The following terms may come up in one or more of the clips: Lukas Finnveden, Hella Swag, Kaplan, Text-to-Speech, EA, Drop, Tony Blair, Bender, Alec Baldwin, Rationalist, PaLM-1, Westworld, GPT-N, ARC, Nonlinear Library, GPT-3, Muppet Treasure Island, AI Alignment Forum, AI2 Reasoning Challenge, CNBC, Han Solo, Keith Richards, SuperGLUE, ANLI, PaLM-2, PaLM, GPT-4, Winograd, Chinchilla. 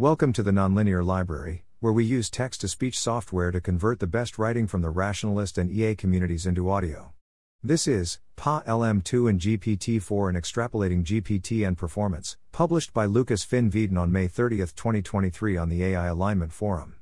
Welcome to the Nonlinear Library, where we use text-to-speech software to convert the best writing from the Rationalist and EA communities into audio. This is PaLM-2 and GPT-4 and Extrapolating GPT-N Performance, published by Lukas Finnveden on May 30, 2023 on the AI Alignment Forum.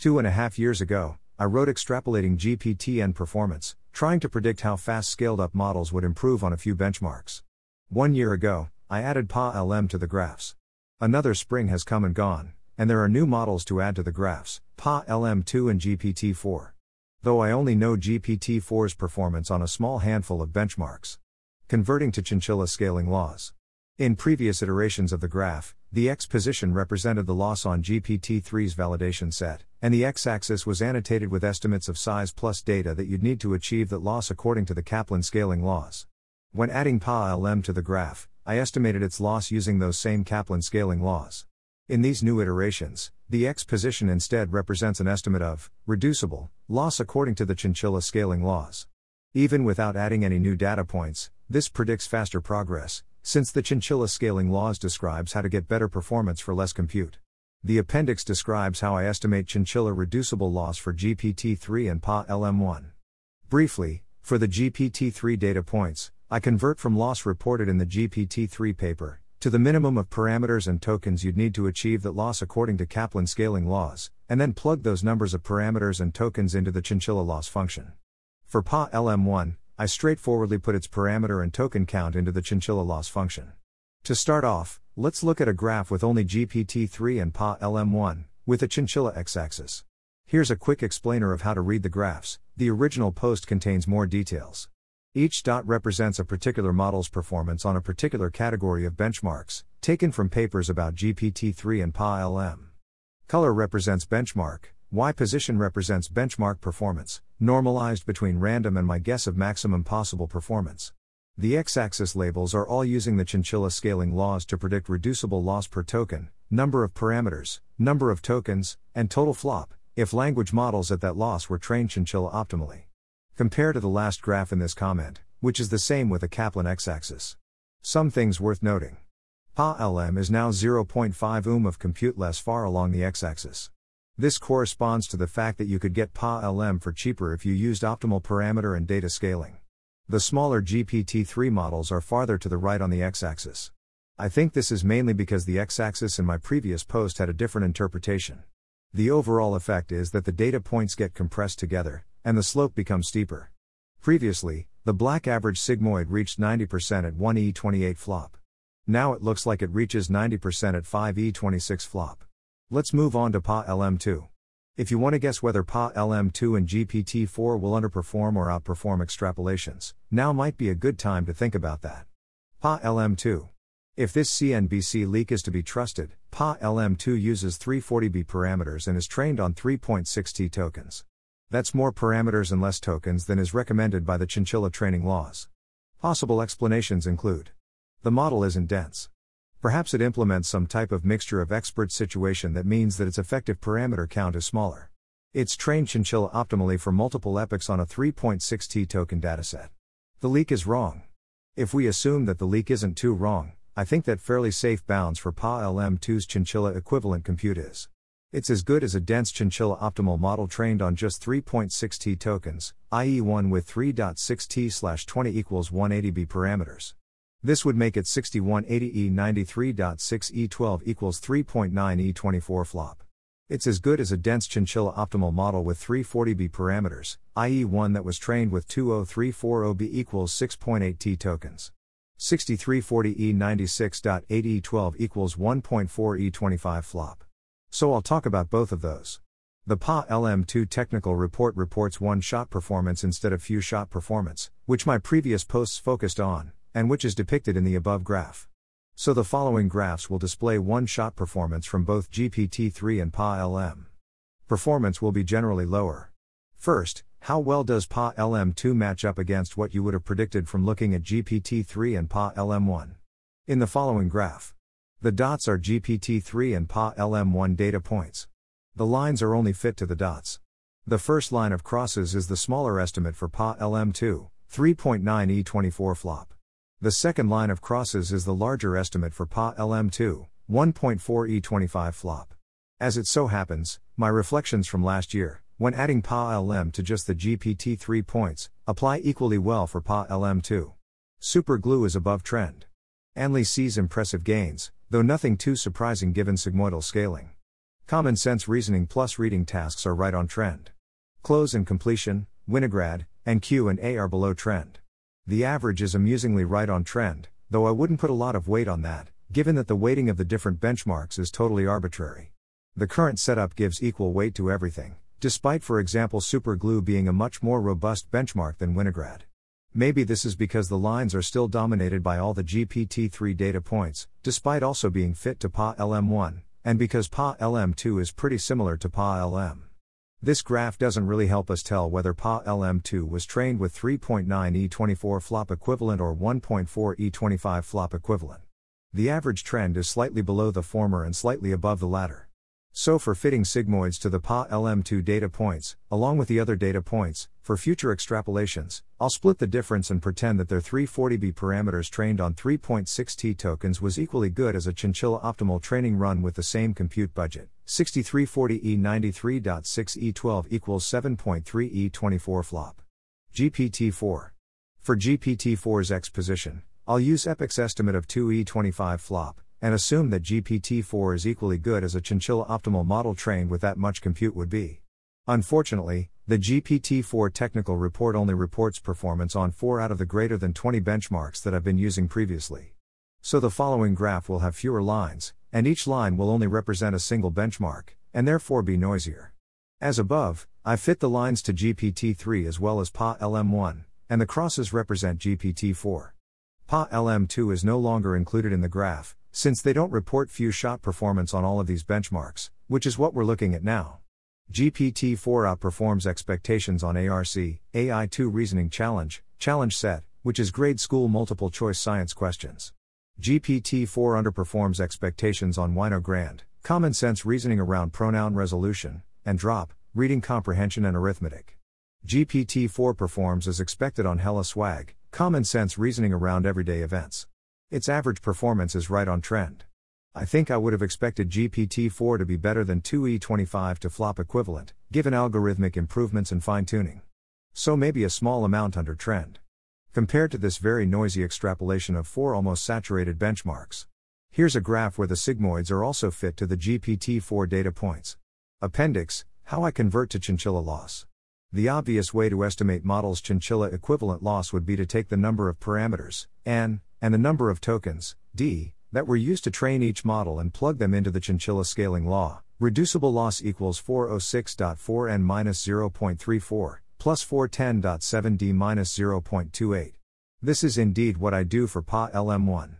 2.5 years ago, I wrote Extrapolating GPT-N Performance, trying to predict how fast scaled-up models would improve on a few benchmarks. 1 year ago, I added PaLM to the graphs. Another spring has come and gone, and there are new models to add to the graphs, PaLM2 and GPT-4. Though I only know GPT-4's performance on a small handful of benchmarks. Converting to Chinchilla scaling laws. In previous iterations of the graph, the X position represented the loss on GPT-3's validation set, and the X-axis was annotated with estimates of size plus data that you'd need to achieve that loss according to the Kaplan scaling laws. When adding PaLM to the graph, I estimated its loss using those same Kaplan scaling laws. In these new iterations, the X position instead represents an estimate of, reducible, loss according to the Chinchilla scaling laws. Even without adding any new data points, this predicts faster progress, since the Chinchilla scaling laws describes how to get better performance for less compute. The appendix describes how I estimate Chinchilla reducible loss for GPT-3 and PaLM1. Briefly, for the GPT-3 data points, I convert from loss reported in the GPT-3 paper, to the minimum of parameters and tokens you'd need to achieve that loss according to Kaplan scaling laws, and then plug those numbers of parameters and tokens into the Chinchilla loss function. For PaLM1, I straightforwardly put its parameter and token count into the Chinchilla loss function. To start off, let's look at a graph with only GPT-3 and PaLM1, with a Chinchilla x-axis. Here's a quick explainer of how to read the graphs. The original post contains more details. Each dot represents a particular model's performance on a particular category of benchmarks, taken from papers about GPT-3 and PaLM. Color represents benchmark, Y position represents benchmark performance, normalized between random and my guess of maximum possible performance. The X-axis labels are all using the Chinchilla scaling laws to predict reducible loss per token, number of parameters, number of tokens, and total flop, if language models at that loss were trained Chinchilla optimally. Compare to the last graph in this comment, which is the same with a Kaplan x-axis. Some things worth noting. PaLM is now 0.5 ohm of compute less far along the x-axis. This corresponds to the fact that you could get PaLM for cheaper if you used optimal parameter and data scaling. The smaller GPT-3 models are farther to the right on the x-axis. I think this is mainly because the x-axis in my previous post had a different interpretation. The overall effect is that the data points get compressed together, and the slope becomes steeper. Previously, the black average sigmoid reached 90% at 1e28 flop. Now it looks like it reaches 90% at 5e26 flop. Let's move on to PaLM2. If you want to guess whether PaLM2 and GPT-4 will underperform or outperform extrapolations, now might be a good time to think about that. PaLM2. If this CNBC leak is to be trusted, PaLM2 uses 340B parameters and is trained on 3.6T tokens. That's more parameters and less tokens than is recommended by the Chinchilla training laws. Possible explanations include: the model isn't dense. Perhaps it implements some type of mixture of expert situation that means that its effective parameter count is smaller. It's trained Chinchilla optimally for multiple epochs on a 3.6T token dataset. The leak is wrong. If we assume that the leak isn't too wrong, I think that fairly safe bounds for PaLM2's Chinchilla equivalent compute is. It's as good as a dense Chinchilla optimal model trained on just 3.6T tokens, i.e. one with 3.6T/20 equals 180B parameters. This would make it 6180E93.6E12 equals 3.9E24 flop. It's as good as a dense Chinchilla optimal model with 340B parameters, i.e. one that was trained with 20340B equals 6.8T tokens. 6340E96.8E12 equals 1.4E25 flop. So I'll talk about both of those. The PaLM2 technical report reports one-shot performance instead of few-shot performance, which my previous posts focused on, and which is depicted in the above graph. So the following graphs will display one-shot performance from both GPT-3 and PaLM. Performance will be generally lower. First, how well does PaLM2 match up against what you would have predicted from looking at GPT-3 and PaLM1? In the following graph, the dots are GPT-3 and PaLM1 data points. The lines are only fit to the dots. The first line of crosses is the smaller estimate for PaLM2, 3.9E24 flop. The second line of crosses is the larger estimate for PaLM2, 1.4E25 flop. As it so happens, my reflections from last year, when adding PaLM to just the GPT-3 points, apply equally well for PaLM-2. SuperGLUE is above trend. ANLI sees impressive gains, though nothing too surprising given sigmoidal scaling. Common sense reasoning plus reading tasks are right on trend. Close and completion, Winograd, and Q and A are below trend. The average is amusingly right on trend, though I wouldn't put a lot of weight on that, given that the weighting of the different benchmarks is totally arbitrary. The current setup gives equal weight to everything, despite for example SuperGLUE being a much more robust benchmark than Winograd. Maybe this is because the lines are still dominated by all the GPT-3 data points, despite also being fit to PaLM-1, and because PaLM-2 is pretty similar to PaLM. This graph doesn't really help us tell whether PaLM-2 was trained with 3.9E24 flop equivalent or 1.4E25 flop equivalent. The average trend is slightly below the former and slightly above the latter. So for fitting sigmoids to the PaLM2 data points, along with the other data points, for future extrapolations, I'll split the difference and pretend that their 340B parameters trained on 3.6T tokens was equally good as a Chinchilla optimal training run with the same compute budget, 6340E93.6E12 equals 7.3E24 flop. GPT-4. For GPT-4's X position, I'll use Epic's estimate of 2E25 flop, and assume that GPT-4 is equally good as a Chinchilla optimal model trained with that much compute would be. Unfortunately, the GPT-4 technical report only reports performance on 4 out of the greater than 20 benchmarks that I've been using previously. So the following graph will have fewer lines, and each line will only represent a single benchmark, and therefore be noisier. As above, I fit the lines to GPT-3 as well as PaLM-1, and the crosses represent GPT-4. PaLM-2 is no longer included in the graph, since they don't report few shot performance on all of these benchmarks, which is what we're looking at now. GPT-4 outperforms expectations on ARC, AI2 Reasoning Challenge, Challenge Set, which is grade school multiple choice science questions. GPT-4 underperforms expectations on Winograd, common sense reasoning around pronoun resolution, and Drop, reading comprehension and arithmetic. GPT-4 performs as expected on Hella Swag, common sense reasoning around everyday events. Its average performance is right on trend. I think I would have expected GPT-4 to be better than 2E25 to flop equivalent, given algorithmic improvements and fine-tuning. So maybe a small amount under trend, compared to this very noisy extrapolation of 4 almost saturated benchmarks. Here's a graph where the sigmoids are also fit to the GPT-4 data points. Appendix, how I convert to Chinchilla loss. The obvious way to estimate models' Chinchilla equivalent loss would be to take the number of parameters, N, and the number of tokens, D, that were used to train each model and plug them into the Chinchilla scaling law. Reducible loss equals 406.4N-0.34, plus 410.7D-0.28. This is indeed what I do for PaLM1.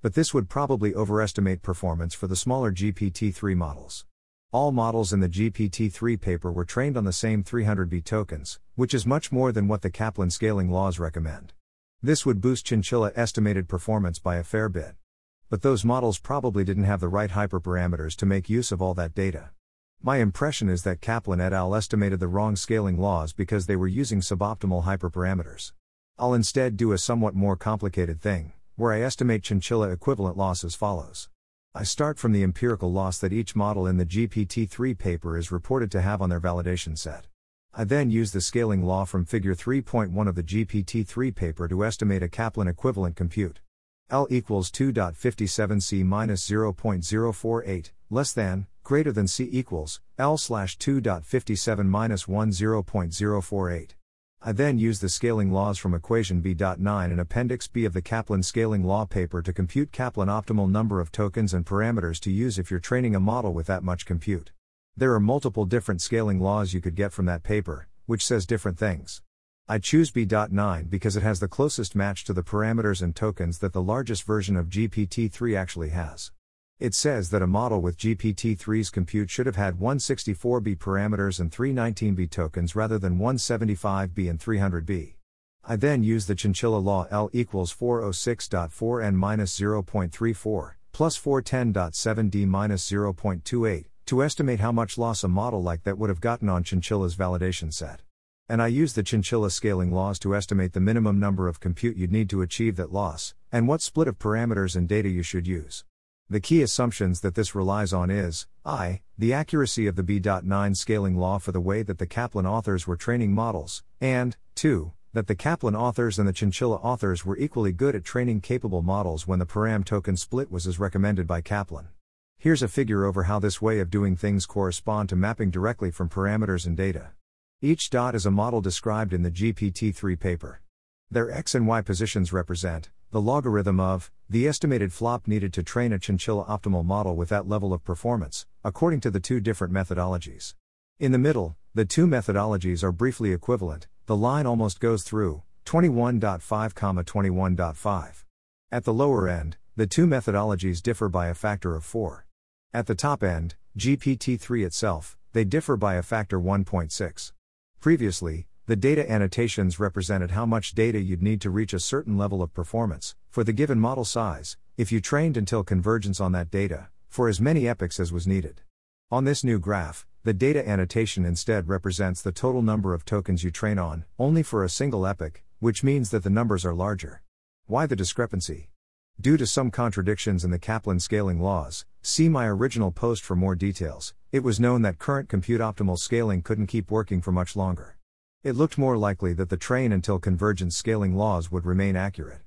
But this would probably overestimate performance for the smaller GPT-3 models. All models in the GPT-3 paper were trained on the same 300B tokens, which is much more than what the Kaplan scaling laws recommend. This would boost Chinchilla estimated performance by a fair bit. But those models probably didn't have the right hyperparameters to make use of all that data. My impression is that Kaplan et al. Estimated the wrong scaling laws because they were using suboptimal hyperparameters. I'll instead do a somewhat more complicated thing, where I estimate Chinchilla equivalent loss as follows. I start from the empirical loss that each model in the GPT-3 paper is reported to have on their validation set. I then use the scaling law from figure 3.1 of the GPT-3 paper to estimate a Kaplan equivalent compute. L equals 2.57C-0.048, less than, greater than C equals, L/2.57-1.0.048. I then use the scaling laws from equation B.9 and appendix B of the Kaplan scaling law paper to compute Kaplan optimal number of tokens and parameters to use if you're training a model with that much compute. There are multiple different scaling laws you could get from that paper, which says different things. I choose B.9 because it has the closest match to the parameters and tokens that the largest version of GPT-3 actually has. It says that a model with GPT-3's compute should have had 164B parameters and 319B tokens rather than 175B and 300B. I then use the Chinchilla law L equals 406.4N-0.34, plus 410.7D-0.28, to estimate how much loss a model like that would have gotten on Chinchilla's validation set. And I use the Chinchilla scaling laws to estimate the minimum number of compute you'd need to achieve that loss, and what split of parameters and data you should use. The key assumptions that this relies on is, I, the accuracy of the B.9 scaling law for the way that the Kaplan authors were training models, and, 2, that the Kaplan authors and the Chinchilla authors were equally good at training capable models when the param token split was as recommended by Kaplan. Here's a figure over how this way of doing things correspond to mapping directly from parameters and data. Each dot is a model described in the GPT-3 paper. Their X and Y positions represent the logarithm of the estimated flop needed to train a Chinchilla optimal model with that level of performance, according to the two different methodologies. In the middle, the two methodologies are briefly equivalent, the line almost goes through, 21.5, 21.5. At the lower end, the two methodologies differ by a factor of 4. At the top end, GPT-3 itself, they differ by a factor 1.6. Previously, the data annotations represented how much data you'd need to reach a certain level of performance, for the given model size, if you trained until convergence on that data, for as many epochs as was needed. On this new graph, the data annotation instead represents the total number of tokens you train on, only for a single epoch, which means that the numbers are larger. Why the discrepancy? Due to some contradictions in the Kaplan scaling laws, see my original post for more details, it was known that current compute optimal scaling couldn't keep working for much longer. It looked more likely that the train until convergence scaling laws would remain accurate.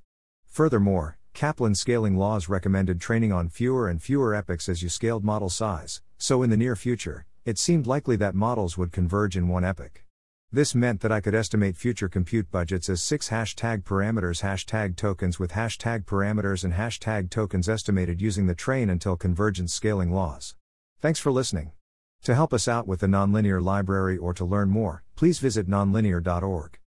Furthermore, Kaplan scaling laws recommended training on fewer and fewer epochs as you scaled model size, so in the near future, it seemed likely that models would converge in one epoch. This meant that I could estimate future compute budgets as 6 #parameters #tokens with #parameters and #tokens estimated using the train until convergence scaling laws. Thanks for listening. To help us out with the Nonlinear Library or to learn more, please visit nonlinear.org.